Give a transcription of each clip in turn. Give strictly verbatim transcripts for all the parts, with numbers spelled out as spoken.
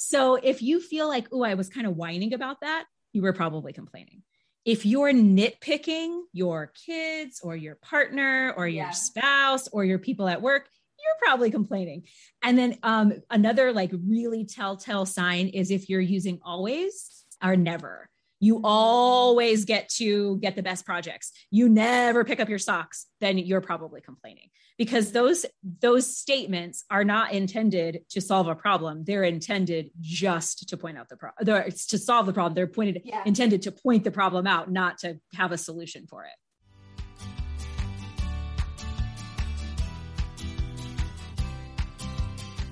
So if you feel like, oh, I was kind of whining about that, you were probably complaining. If you're nitpicking your kids or your partner or your yeah. spouse or your people at work, you're probably complaining. And then um, another like really telltale sign is if you're using always or never. You always get to get the best projects. You never pick up your socks. Then you're probably complaining, because those, those statements are not intended to solve a problem. They're intended just to point out the problem. It's to solve the problem. They're pointed, yeah. intended to point the problem out, not to have a solution for it.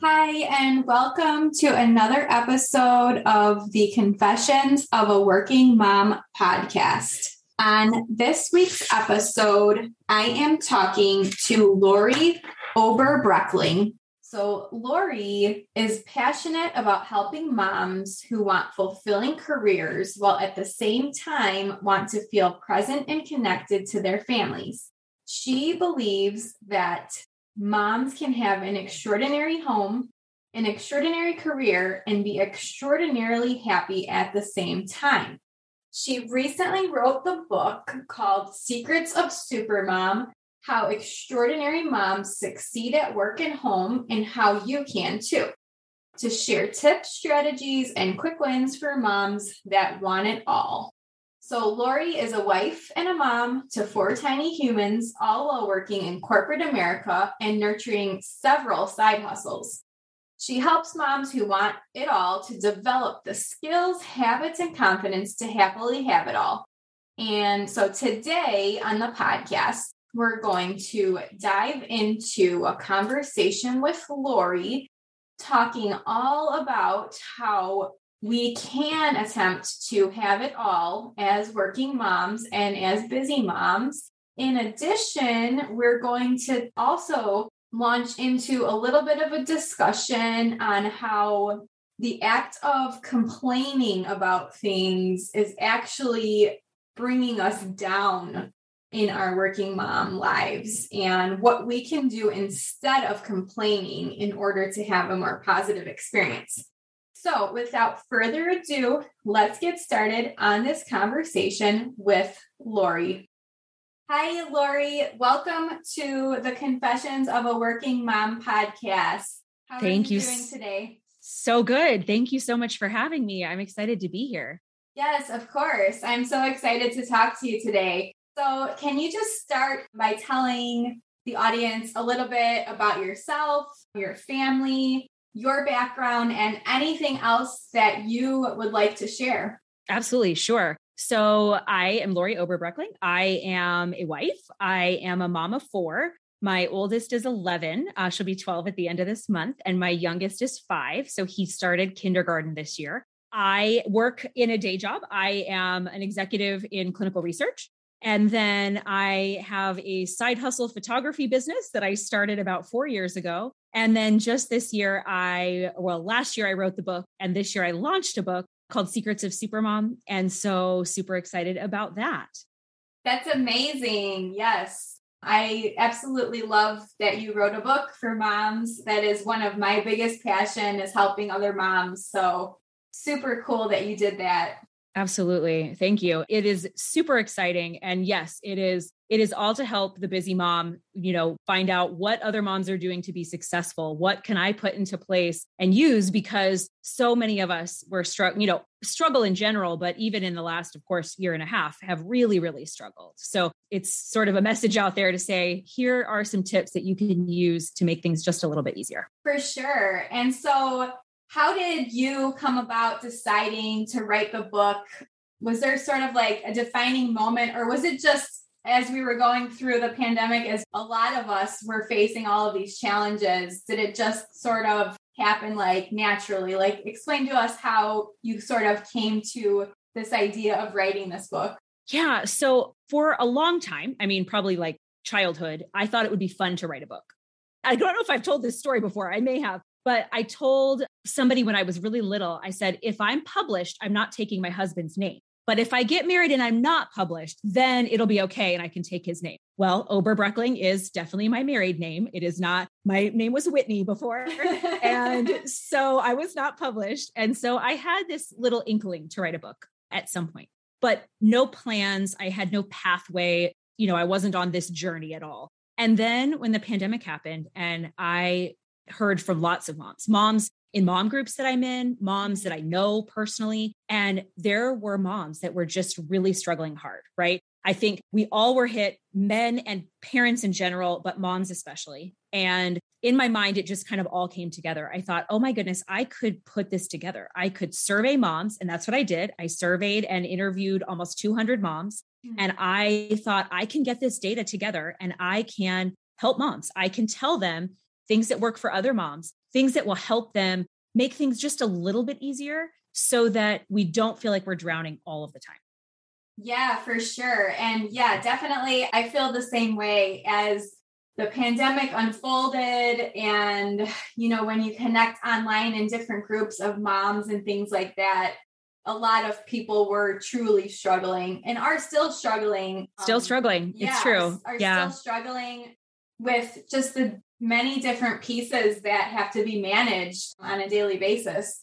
Hi, and welcome to another episode of the Confessions of a Working Mom podcast. On this week's episode, I am talking to Lori Oberbreckling. So Lori is passionate about helping moms who want fulfilling careers while at the same time want to feel present and connected to their families. She believes that moms can have an extraordinary home, an extraordinary career, and be extraordinarily happy at the same time. She recently wrote the book called Secrets of Supermom, How Extraordinary Moms Succeed at Work and Home, and How You Can Too, to share tips, strategies, and quick wins for moms that want it all. So Lori is a wife and a mom to four tiny humans, all while working in corporate America and nurturing several side hustles. She helps moms who want it all to develop the skills, habits, and confidence to happily have it all. And so today on the podcast, we're going to dive into a conversation with Lori, talking all about how we can attempt to have it all as working moms and as busy moms. In addition, we're going to also launch into a little bit of a discussion on how the act of complaining about things is actually bringing us down in our working mom lives, and what we can do instead of complaining in order to have a more positive experience. So without further ado, let's get started on this conversation with Lori. Hi, Lori. Welcome to the Confessions of a Working Mom podcast. How Thank are you, you doing today? So good. Thank you so much for having me. I'm excited to be here. Yes, of course. I'm so excited to talk to you today. So can you just start by telling the audience a little bit about yourself, your family, your background, and anything else that you would like to share? Absolutely. Sure. So I am Lori Oberbreckling. I am a wife. I am a mom of four. My oldest is eleven. Uh, she'll be twelve at the end of this month. And my youngest is five. So he started kindergarten this year. I work in a day job. I am an executive in clinical research. And then I have a side hustle photography business that I started about four years ago. And then just this year, I, well, last year I wrote the book, and this year I launched a book called Secrets of Supermom. And so super excited about that. That's amazing. Yes. I absolutely love that you wrote a book for moms. That is one of my biggest passion, is helping other moms. So super cool that you did that. Absolutely. Thank you. It is super exciting. And yes, it is, it is all to help the busy mom, you know, find out what other moms are doing to be successful. What can I put into place and use? Because so many of us were struck, you know, struggle in general, but even in the last, of course, year and a half have really, really struggled. So it's sort of a message out there to say, here are some tips that you can use to make things just a little bit easier. For sure. And so how did you come about deciding to write the book? Was there sort of like a defining moment, or was it just as we were going through the pandemic, as a lot of us were facing all of these challenges, did it just sort of happen like naturally? Like, explain to us how you sort of came to this idea of writing this book. Yeah. So for a long time, I mean, probably like childhood, I thought it would be fun to write a book. I don't know if I've told this story before. I may have, but I told somebody when I was really little, I said, if I'm published, I'm not taking my husband's name. But if I get married and I'm not published, then it'll be okay. And I can take his name. Well, Oberbreckling is definitely my married name. It is not, my name was Whitney before. And so I was not published. And so I had this little inkling to write a book at some point, but no plans. I had no pathway. You know, I wasn't on this journey at all. And then when the pandemic happened and I heard from lots of moms, moms in mom groups that I'm in, moms that I know personally. And there were moms that were just really struggling hard, right? I think we all were hit, men and parents in general, but moms especially. And in my mind, it just kind of all came together. I thought, oh my goodness, I could put this together. I could survey moms. And that's what I did. I surveyed and interviewed almost two hundred moms. Mm-hmm. And I thought I can get this data together and I can help moms. I can tell them things that work for other moms, things that will help them make things just a little bit easier so that we don't feel like we're drowning all of the time. Yeah, for sure. And yeah, definitely. I feel the same way as the pandemic unfolded. And, you know, when you connect online in different groups of moms and things like that, a lot of people were truly struggling and are still struggling. Still um, struggling. Yeah, it's true. Are, are yeah. still struggling with just the many different pieces that have to be managed on a daily basis.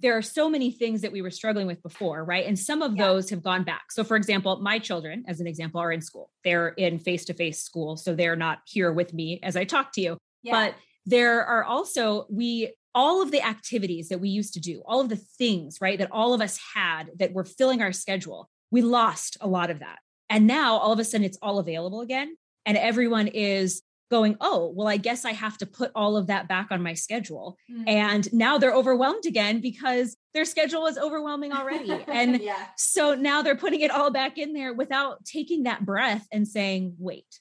There are so many things that we were struggling with before, right? And some of yeah. those have gone back. So for example, my children, as an example, are in school. They're in face-to-face school. So they're not here with me as I talk to you, yeah. but there are also, we, all of the activities that we used to do, all of the things, right, that all of us had that were filling our schedule, we lost a lot of that. And now all of a sudden it's all available again. And everyone is going, oh, well, I guess I have to put all of that back on my schedule. Mm-hmm. And now they're overwhelmed again because their schedule was overwhelming already. And yeah. so now they're putting it all back in there without taking that breath and saying, wait,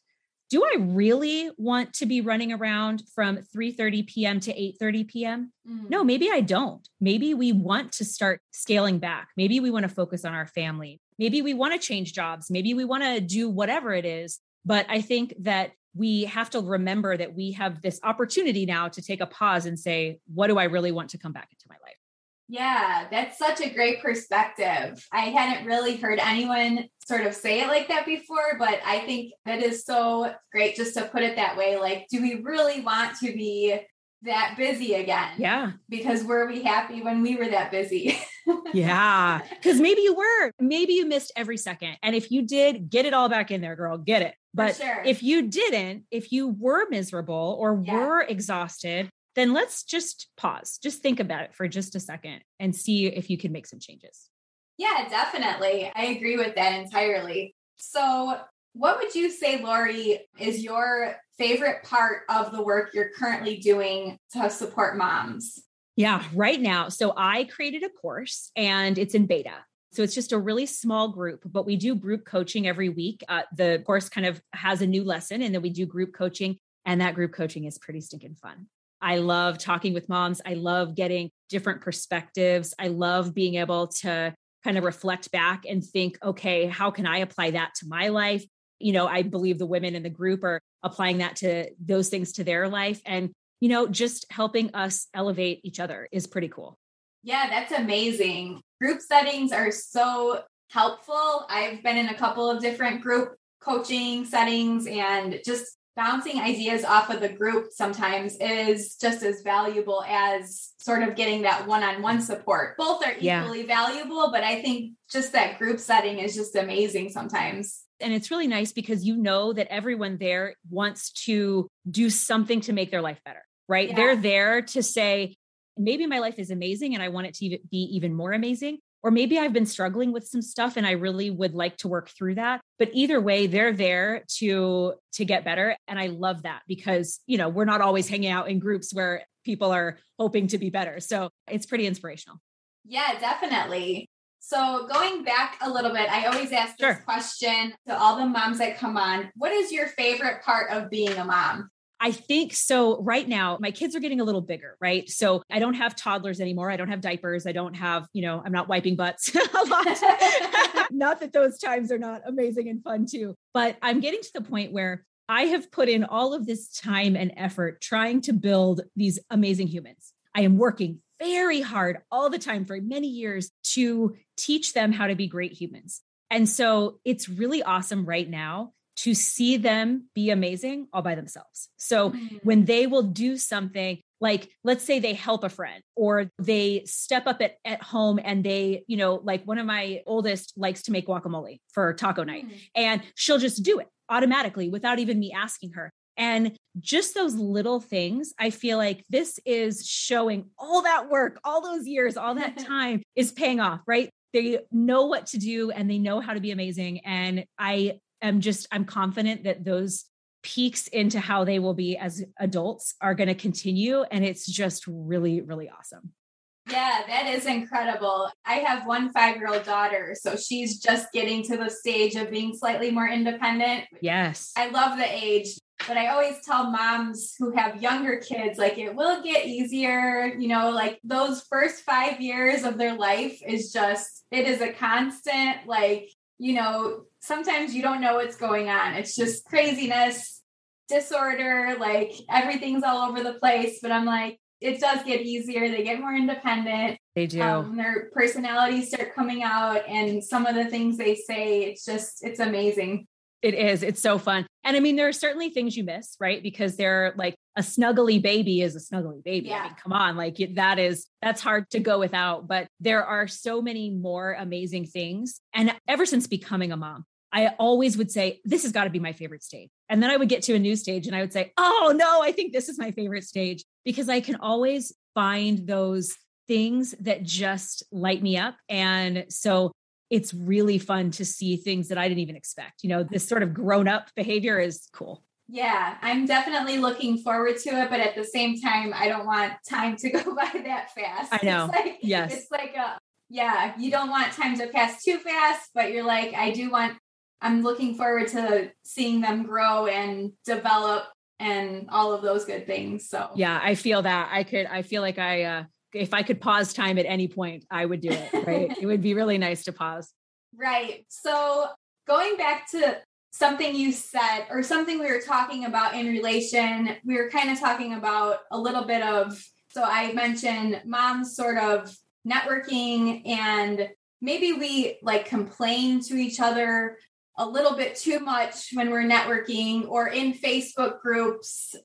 do I really want to be running around from three thirty p.m. to eight thirty p.m.? Mm-hmm. No, maybe I don't. Maybe we want to start scaling back. Maybe we want to focus on our family. Maybe we want to change jobs. Maybe we want to do whatever it is. But I think that we have to remember that we have this opportunity now to take a pause and say, what do I really want to come back into my life? Yeah, that's such a great perspective. I hadn't really heard anyone sort of say it like that before, but I think that is so great just to put it that way. Like, do we really want to be that busy again? Yeah. Because were we happy when we were that busy? Yeah. Because maybe you were, maybe you missed every second. And if you did, get it all back in there, girl, get it. But sure. if you didn't, if you were miserable or yeah. were exhausted, then let's just pause, just think about it for just a second and see if you can make some changes. Yeah, definitely. I agree with that entirely. So what would you say, Lori, is your favorite part of the work you're currently doing to support moms? Yeah, right now. So I created a course and it's in beta. So it's just a really small group, but we do group coaching every week. Uh, the course kind of has a new lesson and then we do group coaching, and that group coaching is pretty stinking fun. I love talking with moms. I love getting different perspectives. I love being able to kind of reflect back and think, okay, how can I apply that to my life? You know, I believe the women in the group are applying that to those things to their life. And, you know, just helping us elevate each other is pretty cool. Yeah, that's amazing. Group settings are so helpful. I've been in a couple of different group coaching settings, and just bouncing ideas off of the group sometimes is just as valuable as sort of getting that one-on-one support. Both are equally yeah. valuable, but I think just that group setting is just amazing sometimes. And it's really nice because you know that everyone there wants to do something to make their life better, right? Yeah. They're there to say, maybe my life is amazing and I want it to be even more amazing. Or maybe I've been struggling with some stuff and I really would like to work through that. But either way, they're there to, to get better. And I love that because, you know, we're not always hanging out in groups where people are hoping to be better. So it's pretty inspirational. Yeah, definitely. So going back a little bit, I always ask sure. this question to all the moms that come on. What is your favorite part of being a mom? I think so right now, my kids are getting a little bigger, right? So I don't have toddlers anymore. I don't have diapers. I don't have, you know, I'm not wiping butts a lot. Not that those times are not amazing and fun too, but I'm getting to the point where I have put in all of this time and effort trying to build these amazing humans. I am working very hard all the time for many years to teach them how to be great humans. And so it's really awesome right now to see them be amazing all by themselves. So mm-hmm. when they will do something, like, let's say they help a friend or they step up at, at home and they, you know, like one of my oldest likes to make guacamole for taco night mm-hmm. and she'll just do it automatically without even me asking her. And just those little things, I feel like this is showing all that work, all those years, all that time is paying off, right? They know what to do and they know how to be amazing. And I I'm just, I'm confident that those peaks into how they will be as adults are going to continue. And it's just really, really awesome. Yeah, that is incredible. I have one five-year-old daughter, so she's just getting to the stage of being slightly more independent. Yes. I love the age, but I always tell moms who have younger kids, like, it will get easier. You know, like those first five years of their life is just, it is a constant, like, you know, sometimes you don't know what's going on. It's just craziness, disorder, like everything's all over the place. But I'm like, it does get easier. They get more independent. They do. Um, their personalities start coming out and some of the things they say, it's just, it's amazing. It is. It's so fun. And I mean, there are certainly things you miss, right? Because they're like, a snuggly baby is a snuggly baby. Yeah. I mean, come on. Like that is, that's hard to go without, but there are so many more amazing things. And ever since becoming a mom, I always would say, this has got to be my favorite stage. And then I would get to a new stage and I would say, oh no, I think this is my favorite stage, because I can always find those things that just light me up. And so it's really fun to see things that I didn't even expect. You know, this sort of grown-up behavior is cool. Yeah, I'm definitely looking forward to it. But at the same time, I don't want time to go by that fast. I know. It's like, yes. It's like, a, yeah, you don't want time to pass too fast, but you're like, I do want, I'm looking forward to seeing them grow and develop and all of those good things. So yeah, I feel that I could, I feel like I, uh, if I could pause time at any point, I would do it, right? It would be really nice to pause. Right. So going back to something you said or something we were talking about in relation, we were kind of talking about a little bit of, so I mentioned moms sort of networking and maybe we like complain to each other a little bit too much when we're networking or in Facebook groups.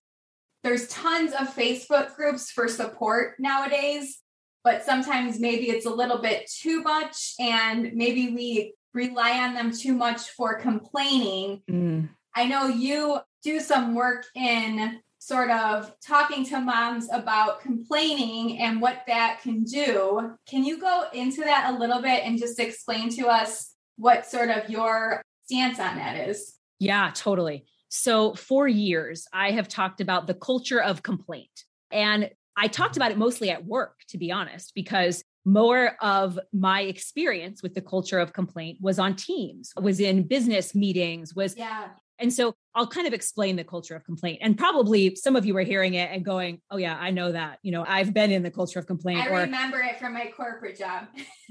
There's tons of Facebook groups for support nowadays, but sometimes maybe it's a little bit too much and maybe we rely on them too much for complaining. Mm. I know you do some work in sort of talking to moms about complaining and what that can do. Can you go into that a little bit and just explain to us what sort of your stance on that is? Yeah, totally. So for years, I have talked about the culture of complaint. And I talked about it mostly at work, to be honest, because more of my experience with the culture of complaint was on teams, was in business meetings, was... Yeah. And so I'll kind of explain the culture of complaint. And probably some of you are hearing it and going, oh yeah, I know that. You know, I've been in the culture of complaint. I or, remember it from my corporate job.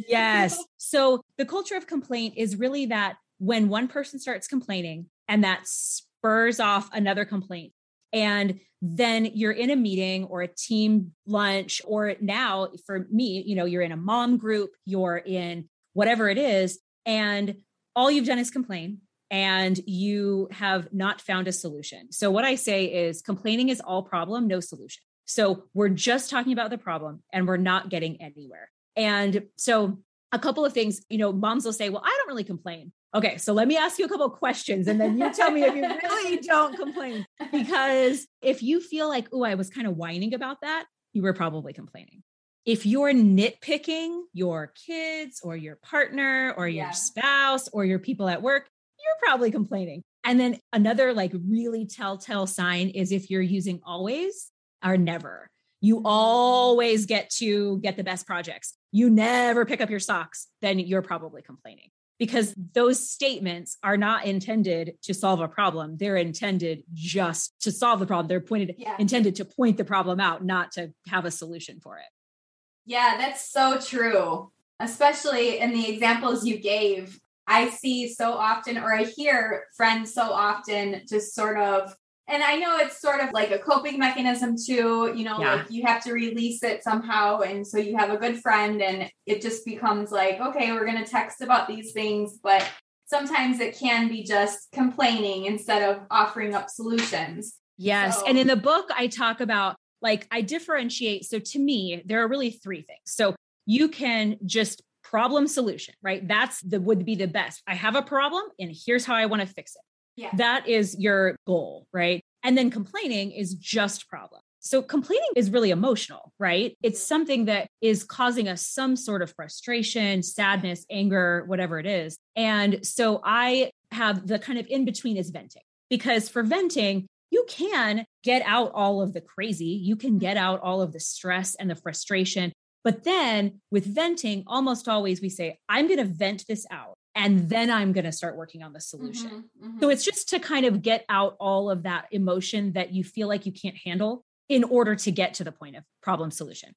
Yes. So the culture of complaint is really that when one person starts complaining and that's spurs off another complaint. And then you're in a meeting or a team lunch, or now for me, you know, you're in a mom group, you're in whatever it is, and all you've done is complain and you have not found a solution. So what I say is complaining is all problem, no solution. So we're just talking about the problem and we're not getting anywhere. And so a couple of things, you know, moms will say, well, I don't really complain. Okay, so let me ask you a couple of questions and then you tell me if you really don't complain. Because if you feel like, oh, I was kind of whining about that, you were probably complaining. If you're nitpicking your kids or your partner or your yeah. spouse or your people at work, you're probably complaining. And then another like really telltale sign is if you're using always or never. You always get to get the best projects. You never pick up your socks. Then you're probably complaining, because those statements are not intended to solve a problem. They're intended just to solve the problem. They're pointed, yeah. intended to point the problem out, not to have a solution for it. Yeah, that's so true. Especially in the examples you gave, I see so often, or I hear friends so often just sort of, and I know it's sort of like a coping mechanism too, you know, yeah. like you have to release it somehow. And so you have a good friend and it just becomes like, okay, we're going to text about these things. But sometimes it can be just complaining instead of offering up solutions. Yes. So, and in the book, I talk about, like, I differentiate. So to me, there are really three things. So you can just problem solution, right? That's the, would be the best. I have a problem and here's how I want to fix it. Yeah. That is your goal, right? And then complaining is just problem. So complaining is really emotional, right? It's something that is causing us some sort of frustration, sadness, anger, whatever it is. And so I have the kind of in between is venting, because for venting, you can get out all of the crazy. You can get out all of the stress and the frustration. But then with venting, almost always we say, I'm going to vent this out, and then I'm going to start working on the solution. Mm-hmm, mm-hmm. So it's just to kind of get out all of that emotion that you feel like you can't handle in order to get to the point of problem solution.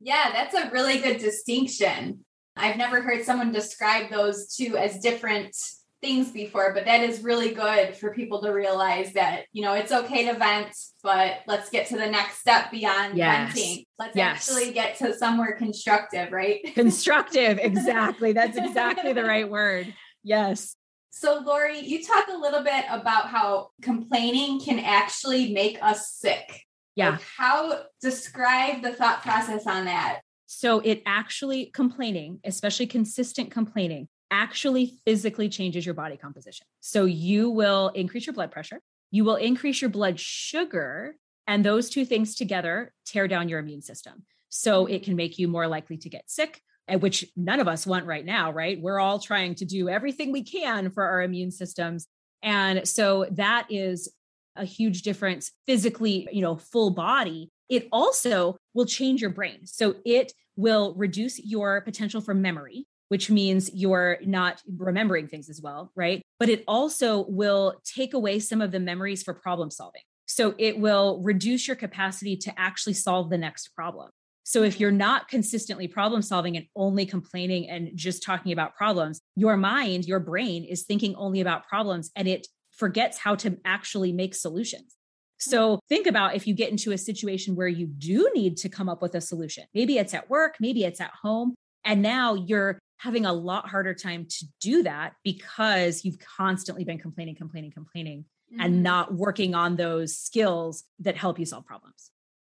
Yeah, that's a really good distinction. I've never heard someone describe those two as different things before, but that is really good for people to realize that, you know, it's okay to vent, but let's get to the next step beyond yes. venting. Let's yes. actually get to somewhere constructive, right? Constructive. Exactly. That's exactly the right word. Yes. So Lori, you talk a little bit about how complaining can actually make us sick. Yeah. Like, how, describe the thought process on that. So it actually, complaining, especially consistent complaining, actually physically changes your body composition. So you will increase your blood pressure, you will increase your blood sugar, and those two things together tear down your immune system. So it can make you more likely to get sick, which none of us want right now, right? We're all trying to do everything we can for our immune systems. And so that is a huge difference physically, you know, full body. It also will change your brain. So it will reduce your potential for memory, which means you're not remembering things as well, right? But it also will take away some of the memories for problem solving. So it will reduce your capacity to actually solve the next problem. So if you're not consistently problem solving and only complaining and just talking about problems, your mind, your brain is thinking only about problems, and it forgets how to actually make solutions. So think about if you get into a situation where you do need to come up with a solution. Maybe it's at work, maybe it's at home, and now you're having a lot harder time to do that because you've constantly been complaining, complaining, complaining, mm-hmm. and not working on those skills that help you solve problems.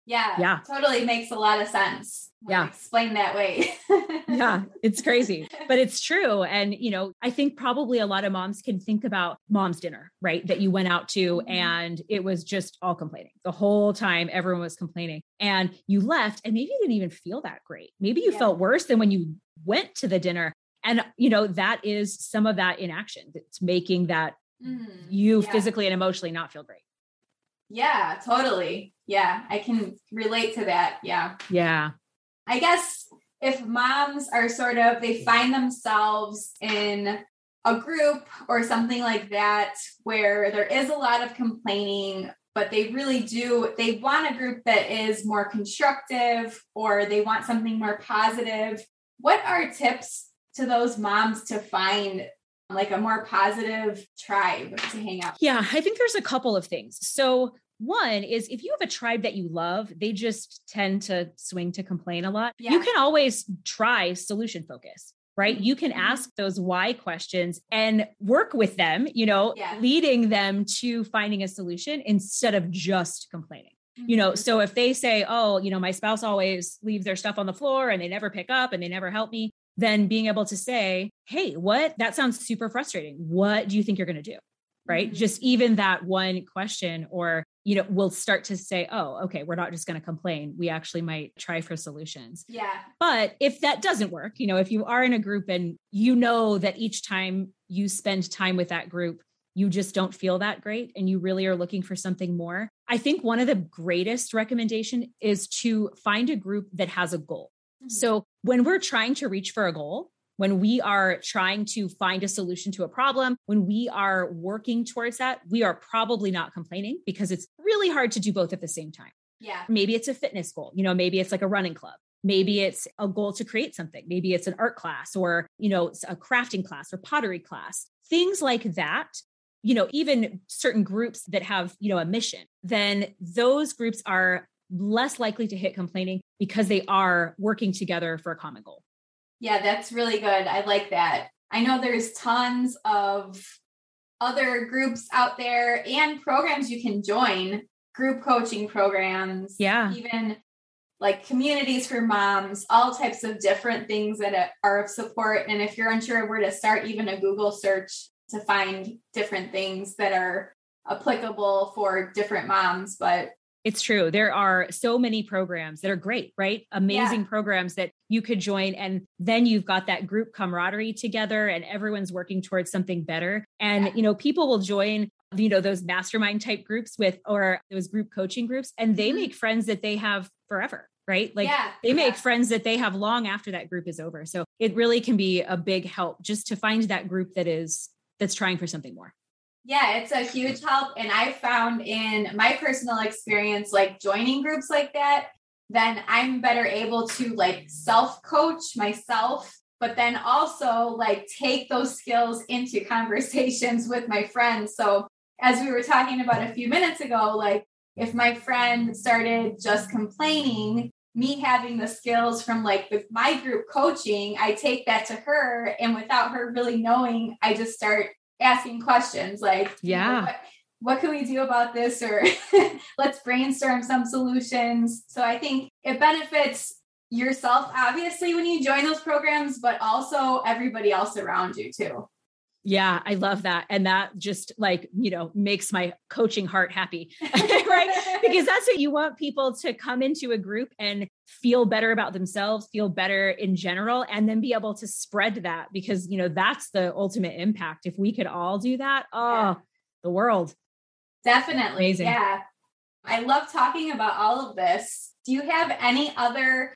Yeah, yeah. Totally makes a lot of sense. Yeah. Explain that way. Yeah, it's crazy, but it's true. And, you know, I think probably a lot of moms can think about mom's dinner, right? That you went out to, mm-hmm. and it was just all complaining the whole time. Everyone was complaining, and you left, and maybe you didn't even feel that great. Maybe you yeah. felt worse than when you went to the dinner. And, you know, that is some of that inaction that's making that mm-hmm. you yeah. physically and emotionally not feel great. Yeah, totally. Yeah, I can relate to that. Yeah. Yeah. I guess if moms are sort of, they find themselves in a group or something like that, where there is a lot of complaining, but they really do, they want a group that is more constructive, or they want something more positive. What are tips to those moms to find like a more positive tribe to hang out with? Yeah, I think there's a couple of things. So one is, if you have a tribe that you love, they just tend to swing to complain a lot. Yeah. You can always try solution focus, right? You can ask those why questions and work with them, you know, yeah. leading them to finding a solution instead of just complaining. You know, so if they say, oh, you know, my spouse always leaves their stuff on the floor and they never pick up and they never help me, then being able to say, hey, what? That sounds super frustrating. What do you think you're going to do? Right? Mm-hmm. Just even that one question, or, you know, we'll start to say, oh, okay, we're not just going to complain. We actually might try for solutions. Yeah. But if that doesn't work, you know, if you are in a group and you know that each time you spend time with that group, you just don't feel that great and you really are looking for something more, I think one of the greatest recommendation is to find a group that has a goal. Mm-hmm. So when we're trying to reach for a goal, when we are trying to find a solution to a problem, when we are working towards that, we are probably not complaining because it's really hard to do both at the same time. Yeah. Maybe it's a fitness goal. You know, maybe it's like a running club. Maybe it's a goal to create something. Maybe it's an art class or, you know, it's a crafting class or pottery class, things like that. You know, even certain groups that have, you know, a mission, then those groups are less likely to hit complaining because they are working together for a common goal. Yeah, that's really good. I like that. I know there's tons of other groups out there and programs you can join, group coaching programs, yeah, even like communities for moms, all types of different things that are of support. And if you're unsure where to start, even a Google search to find different things that are applicable for different moms. But it's true. There are so many programs that are great, right? Amazing yeah. programs that you could join. And then you've got that group camaraderie together and everyone's working towards something better. And, yeah. you know, people will join, you know, those mastermind type groups with, or those group coaching groups, and they mm-hmm. make friends that they have forever, right? Like yeah. they make yeah. friends that they have long after that group is over. So it really can be a big help just to find that group that is, that's trying for something more. Yeah, it's a huge help. And I found in my personal experience, like joining groups like that, then I'm better able to like self-coach myself, but then also like take those skills into conversations with my friends. So as we were talking about a few minutes ago, like if my friend started just complaining, me having the skills from like with my group coaching, I take that to her, and without her really knowing, I just start asking questions like, yeah, you know, what, what can we do about this? Or let's brainstorm some solutions. So I think it benefits yourself, obviously, when you join those programs, but also everybody else around you too. Yeah, I love that. And that just like, you know, makes my coaching heart happy, right? Because that's what you want, people to come into a group and feel better about themselves, feel better in general, and then be able to spread that, because, you know, that's the ultimate impact. If we could all do that, oh, yeah. the world. Definitely. Amazing. Yeah. I love talking about all of this. Do you have any other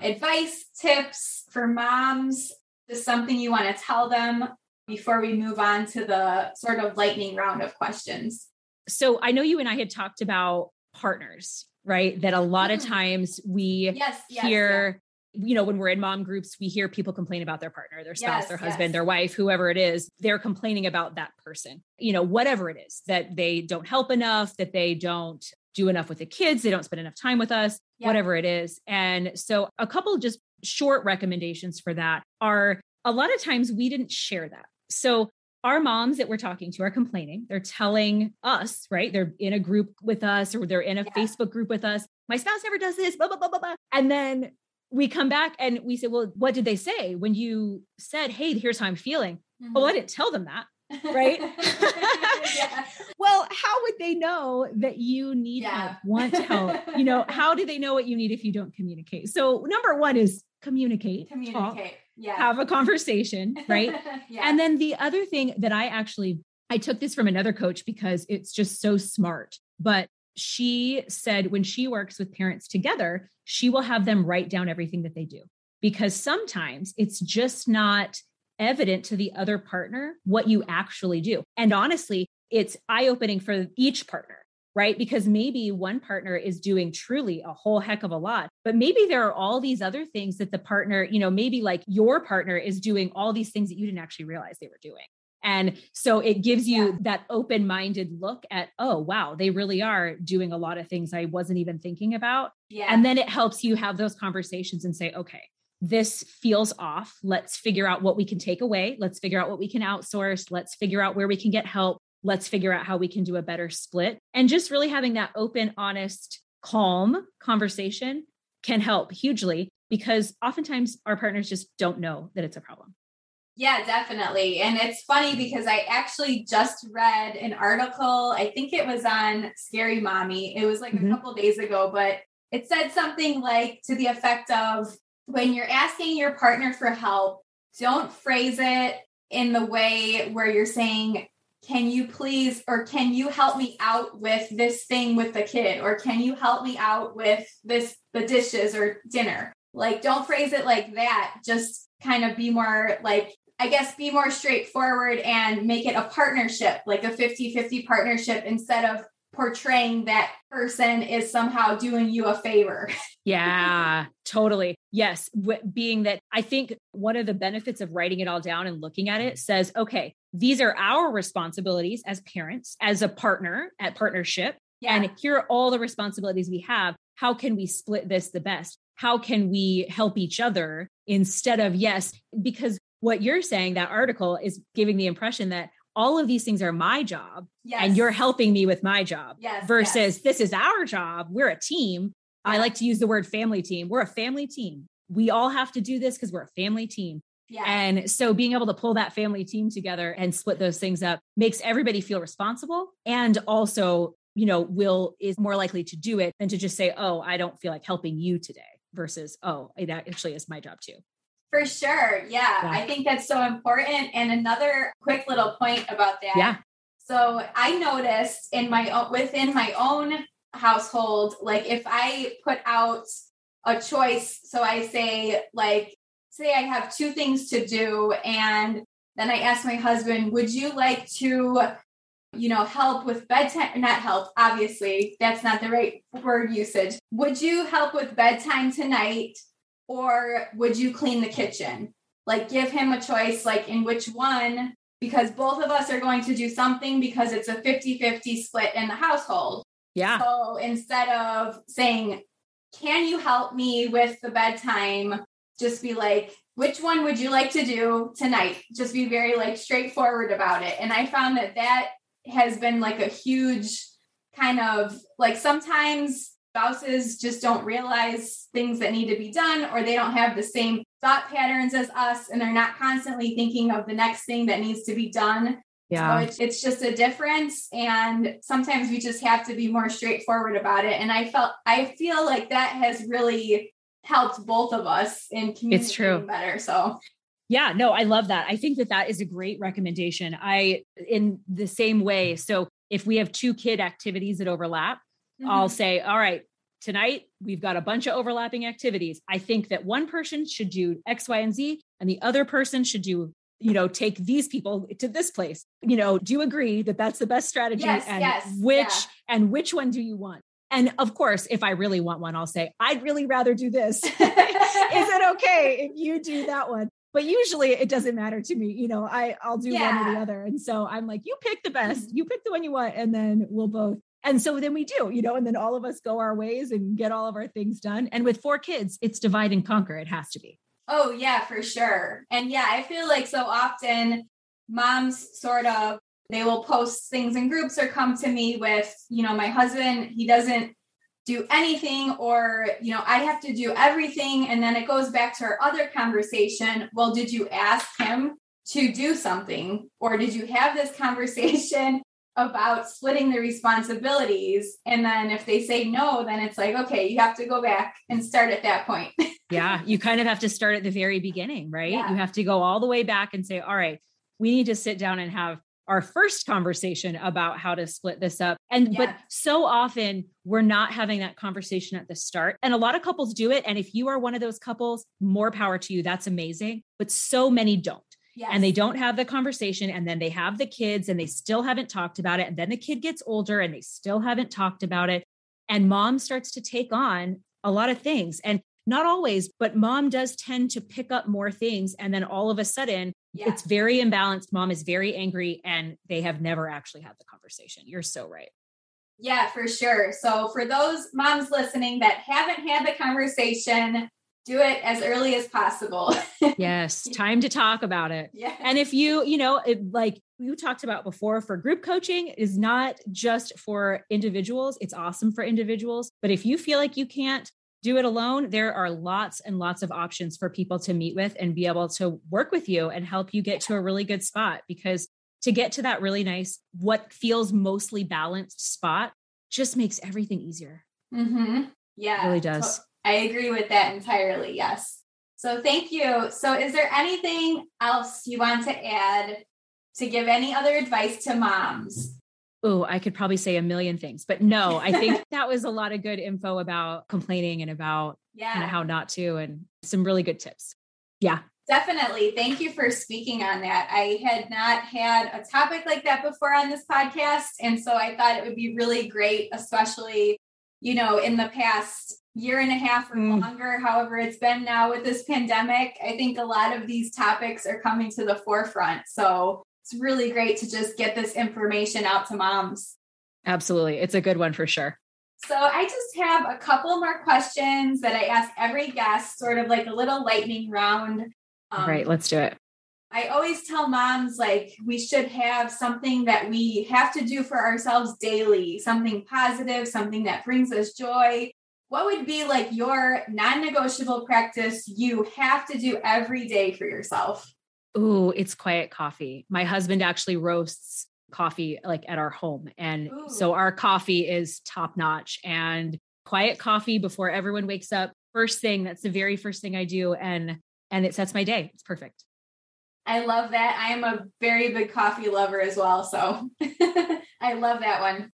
advice, tips for moms? Just something you want to tell them before we move on to the sort of lightning round of questions? So I know you and I had talked about partners, right? That a lot of times we yes, yes, hear, yes. you know, when we're in mom groups, we hear people complain about their partner, their spouse, yes, their husband, yes. their wife, whoever it is, they're complaining about that person, you know, whatever it is, that they don't help enough, that they don't do enough with the kids, they don't spend enough time with us, yes. whatever it is. And so a couple just short recommendations for that are, a lot of times we didn't share that. So our moms that we're talking to are complaining. They're telling us, right? They're in a group with us, or they're in a yeah. Facebook group with us. My spouse never does this, blah, blah, blah, blah, blah. And then we come back and we say, well, what did they say when you said, hey, here's how I'm feeling? Mm-hmm. Well, I didn't tell them that, right? yeah. Well, how would they know that you need yeah. help, want help? You know, how do they know what you need if you don't communicate? So number one is communicate. Communicate. Talk. Yeah. Have a conversation, right? yeah. And then the other thing that I actually, I took this from another coach because it's just so smart, but she said when she works with parents together, she will have them write down everything that they do, because sometimes it's just not evident to the other partner what you actually do. And honestly, it's eye-opening for each partner, right? Because maybe one partner is doing truly a whole heck of a lot, but maybe there are all these other things that the partner, you know, maybe like your partner is doing all these things that you didn't actually realize they were doing. And so it gives you yeah. that open-minded look at, oh, wow, they really are doing a lot of things I wasn't even thinking about. Yeah. And then it helps you have those conversations and say, okay, this feels off. Let's figure out what we can take away. Let's figure out what we can outsource. Let's figure out where we can get help. Let's figure out how we can do a better split. And just really having that open, honest, calm conversation can help hugely, because oftentimes our partners just don't know that it's a problem. Yeah, definitely. And it's funny because I actually just read an article. I think it was on Scary Mommy. It was like mm-hmm. a couple of days ago, but it said something like to the effect of, when you're asking your partner for help, don't phrase it in the way where you're saying, can you please, or can you help me out with this thing with the kid? Or can you help me out with this, the dishes or dinner? Like, don't phrase it like that. Just kind of be more like, I guess, be more straightforward and make it a partnership, like a fifty-fifty partnership, instead of portraying that person is somehow doing you a favor. Yeah, totally. Yes. W- being that I think one of the benefits of writing it all down and looking at it says, okay, these are our responsibilities as parents, as a partner at partnership. Yeah. And here are all the responsibilities we have. How can we split this the best? How can we help each other instead of, yes, because what you're saying, that article is giving the impression that all of these things are my job, yes, and you're helping me with my job, yes, versus yes, this is our job. We're a team. Yes. I like to use the word family team. We're a family team. We all have to do this because we're a family team. Yes. And so being able to pull that family team together and split those things up makes everybody feel responsible, and also, you know, will is more likely to do it than to just say, oh, I don't feel like helping you today, versus, oh, that actually is my job too. For sure. Yeah, yeah. I think that's so important. And another quick little point about that. Yeah. So I noticed in my own, within my own household, like if I put out a choice, so I say like, say I have two things to do. And then I ask my husband, would you like to, you know, help with bedtime, not help, obviously, that's not the right word usage. Would you help with bedtime tonight? Or would you clean the kitchen? Like give him a choice, like in which one, because both of us are going to do something because it's a fifty-fifty split in the household. Yeah. So instead of saying, can you help me with the bedtime? Just be like, which one would you like to do tonight? Just be very like straightforward about it. And I found that that has been like a huge kind of like, sometimes spouses just don't realize things that need to be done, or they don't have the same thought patterns as us, and they're not constantly thinking of the next thing that needs to be done. Yeah. So it's, it's just a difference. And sometimes we just have to be more straightforward about it. And I felt, I feel like that has really helped both of us in communicating better. So yeah, no, I love that. I think that that is a great recommendation. I, in the same way. So if we have two kid activities that overlap, Mm-hmm. I'll say, all right, tonight we've got a bunch of overlapping activities. I think that one person should do X, Y, and Z, and the other person should do, you know, take these people to this place. You know, do you agree that that's the best strategy? Yes, and yes, which, yeah. and which one do you want? And of course, if I really want one, I'll say, I'd really rather do this. Is it okay if you do that one? But usually it doesn't matter to me. You know, I I'll do yeah. one or the other. And so I'm like, you pick the best, you pick the one you want, and then we'll both. And so then we do, you know, and then all of us go our ways and get all of our things done. And with four kids, it's divide and conquer. It has to be. Oh yeah, for sure. And yeah, I feel like so often moms sort of, they will post things in groups or come to me with, you know, my husband, he doesn't do anything, or, you know, I have to do everything. And then it goes back to our other conversation. Well, did you ask him to do something, or did you have this conversation about splitting the responsibilities? And then if they say no, then it's like, okay, you have to go back and start at that point. Yeah. You kind of have to start at the very beginning, right? Yeah. You have to go all the way back and say, all right, we need to sit down and have our first conversation about how to split this up. And, yeah. but so often we're not having that conversation at the start, and a lot of couples do it. And if you are one of those couples, more power to you. That's amazing. But so many don't. Yes. And they don't have the conversation, and then they have the kids and they still haven't talked about it. And then the kid gets older and they still haven't talked about it. And mom starts to take on a lot of things, and not always, but mom does tend to pick up more things. And then all of a sudden yeah. it's very imbalanced. Mom is very angry, and they have never actually had the conversation. You're so right. Yeah, for sure. So for those moms listening that haven't had the conversation, do it as early as possible. Yes. Time to talk about it. Yeah. And if you, you know, it, like you talked about before, for group coaching is not just for individuals. It's awesome for individuals. But if you feel like you can't do it alone, there are lots and lots of options for people to meet with and be able to work with you and help you get to a really good spot. Because to get to that really nice, what feels mostly balanced spot just makes everything easier. Mm-hmm. Yeah. It really does. So- I agree with that entirely. Yes. So thank you. So is there anything else you want to add to give any other advice to moms? Oh, I could probably say a million things, but no, I think that was a lot of good info about complaining and about yeah. kind of how not to, and some really good tips. Yeah. Definitely. Thank you for speaking on that. I had not had a topic like that before on this podcast. And so I thought it would be really great, especially, you know, in the past year and a half or mm. longer, however it's been now with this pandemic, I think a lot of these topics are coming to the forefront. So it's really great to just get this information out to moms. Absolutely. It's a good one for sure. So I just have a couple more questions that I ask every guest, sort of like a little lightning round. Um, right. Let's do it. I always tell moms, like, we should have something that we have to do for ourselves daily, something positive, something that brings us joy. What would be like your non-negotiable practice you have to do every day for yourself? Ooh, it's quiet coffee. My husband actually roasts coffee like at our home. And Ooh. So our coffee is top notch, and quiet coffee before everyone wakes up. First thing, that's the very first thing I do. And And it sets my day. It's perfect. I love that. I am a very big coffee lover as well. So I love that one.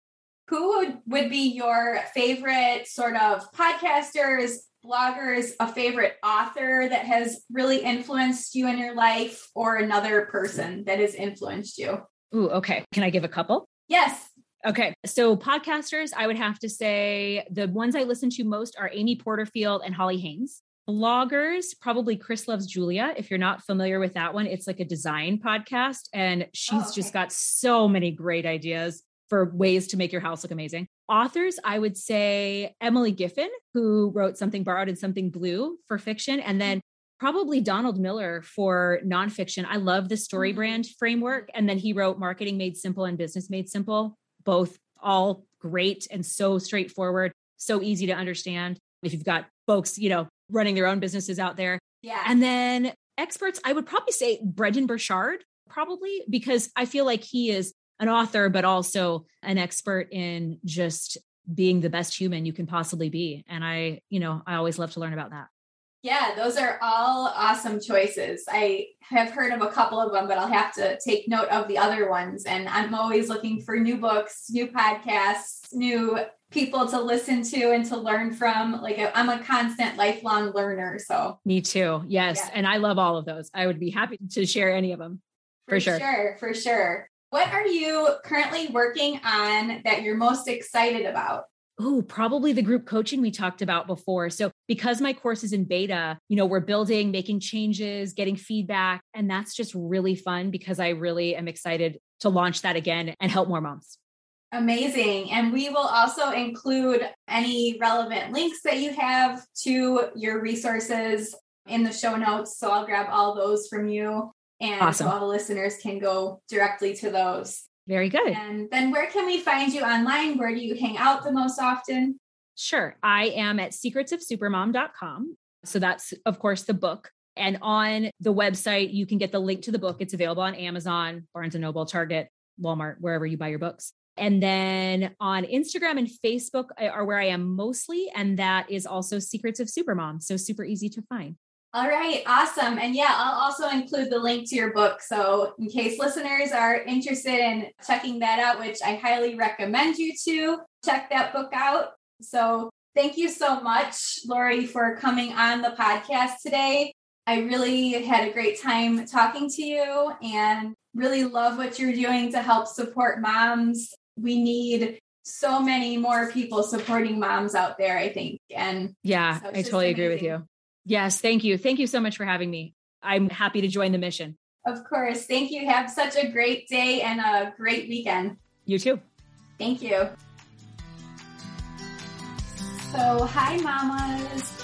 Who would, would be your favorite sort of podcasters, bloggers, a favorite author that has really influenced you in your life, or another person that has influenced you? Ooh, okay. Can I give a couple? Yes. Okay. So podcasters, I would have to say the ones I listen to most are Amy Porterfield and Holly Haynes. Bloggers, probably Chris Loves Julia. If you're not familiar with that one, it's like a design podcast, and she's oh, okay. just got so many great ideas for ways to make your house look amazing. Authors, I would say Emily Giffin, who wrote Something Borrowed and Something Blue for fiction, and then probably Donald Miller for nonfiction. I love the StoryBrand framework, and then he wrote Marketing Made Simple and Business Made Simple, both all great and so straightforward, so easy to understand. If you've got folks, you know, running their own businesses out there. Yeah. And then experts, I would probably say Brendan Burchard, probably, because I feel like he is an author, but also an expert in just being the best human you can possibly be. And I, you know, I always love to learn about that. Yeah, those are all awesome choices. I have heard of a couple of them, but I'll have to take note of the other ones. And I'm always looking for new books, new podcasts, new people to listen to and to learn from. Like, I'm a constant lifelong learner. So me too. Yes. Yeah. And I love all of those. I would be happy to share any of them. For, for sure. sure. For sure. What are you currently working on that you're most excited about? Oh, probably the group coaching we talked about before. So because my course is in beta, you know, we're building, making changes, getting feedback. And that's just really fun because I really am excited to launch that again and help more moms. Amazing. And we will also include any relevant links that you have to your resources in the show notes. So I'll grab all those from you, and awesome. So all the listeners can go directly to those. Very good. And then where can we find you online? Where do you hang out the most often? Sure. I am at secrets of supermom dot com. So that's, of course, the book. And on the website, you can get the link to the book. It's available on Amazon, Barnes and Noble, Target, Walmart, wherever you buy your books. And then on Instagram and Facebook are where I am mostly. And that is also Secrets of Supermom. So super easy to find. All right. Awesome. And yeah, I'll also include the link to your book. So in case listeners are interested in checking that out, which I highly recommend you to check that book out. So thank you so much, Lori, for coming on the podcast today. I really had a great time talking to you, and really love what you're doing to help support moms. We need so many more people supporting moms out there, I think. And yeah, so I totally amazing. agree with you. Yes. Thank you. Thank you so much for having me. I'm happy to join the mission. Of course. Thank you. Have such a great day and a great weekend. You too. Thank you. So, hi, mamas.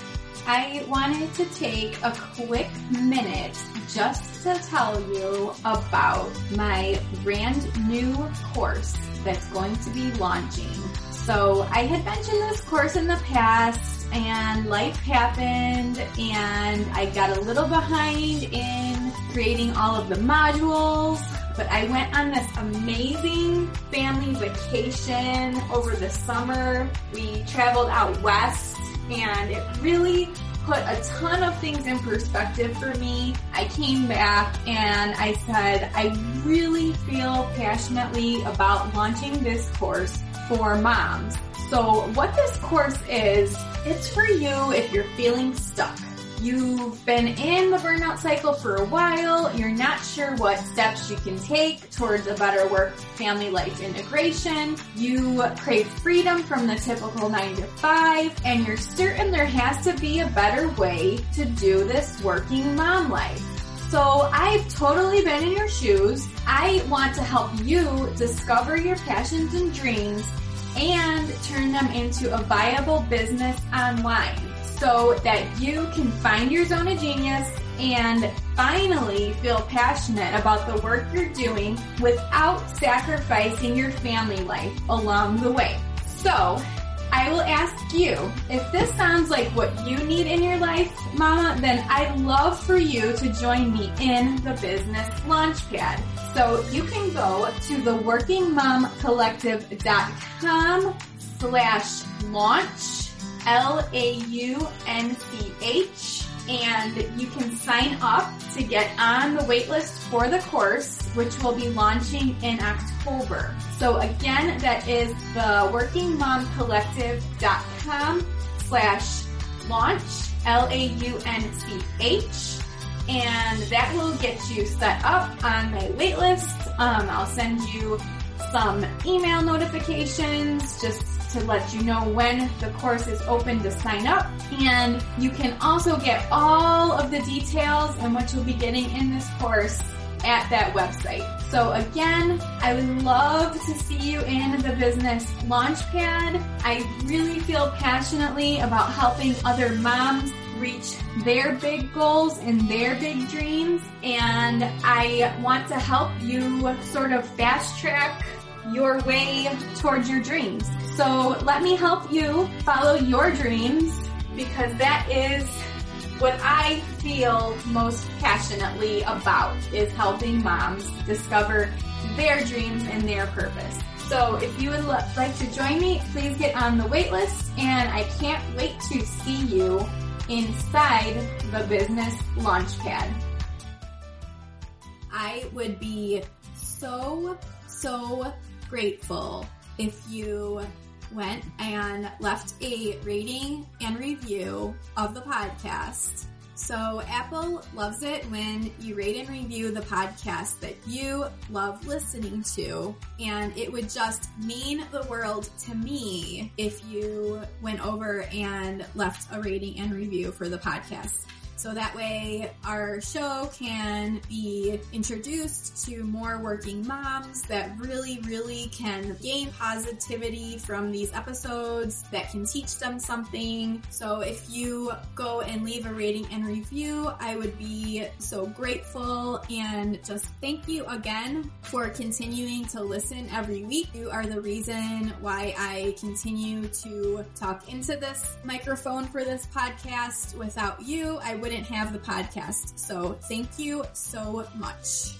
I wanted to take a quick minute just to tell you about my brand new course that's going to be launching. So I had mentioned this course in the past, and life happened, and I got a little behind in creating all of the modules, but I went on this amazing family vacation over the summer. We traveled out west, and it really put a ton of things in perspective for me. I came back and I said, I really feel passionately about launching this course for moms. So what this course is, it's for you if you're feeling stuck. You've been in the burnout cycle for a while. You're not sure what steps you can take towards a better work-family life integration. You crave freedom from the typical nine to five, and you're certain there has to be a better way to do this working mom life. So I've totally been in your shoes. I want to help you discover your passions and dreams and turn them into a viable business online, so that you can find your zone of genius and finally feel passionate about the work you're doing without sacrificing your family life along the way. So I will ask you, if this sounds like what you need in your life, Mama, then I'd love for you to join me in the business launchpad. So you can go to theworkingmomcollective.com slash launch. L A U N C H, and you can sign up to get on the waitlist for the course, which will be launching in October. So again, that is theworkingmomcollective.com slash launch, L A U N C H, and that will get you set up on my waitlist. Um, I'll send you some email notifications just to let you know when the course is open to sign up. And you can also get all of the details and what you'll be getting in this course at that website. So again, I would love to see you in the business launchpad. I really feel passionately about helping other moms reach their big goals and their big dreams, and I want to help you sort of fast track your way towards your dreams. So let me help you follow your dreams, because that is what I feel most passionately about, is helping moms discover their dreams and their purpose. So if you would like to join me, please get on the waitlist, and I can't wait to see you inside the business launchpad. I would be so, so grateful if you went and left a rating and review of the podcast. So Apple loves it when you rate and review the podcast that you love listening to, and it would just mean the world to me if you went over and left a rating and review for the podcast. So that way our show can be introduced to more working moms that really, really can gain positivity from these episodes, that can teach them something. So if you go and leave a rating and review, I would be so grateful, and just thank you again for continuing to listen every week. You are the reason why I continue to talk into this microphone for this podcast. Without you, I would wouldn't have the podcast. So thank you so much.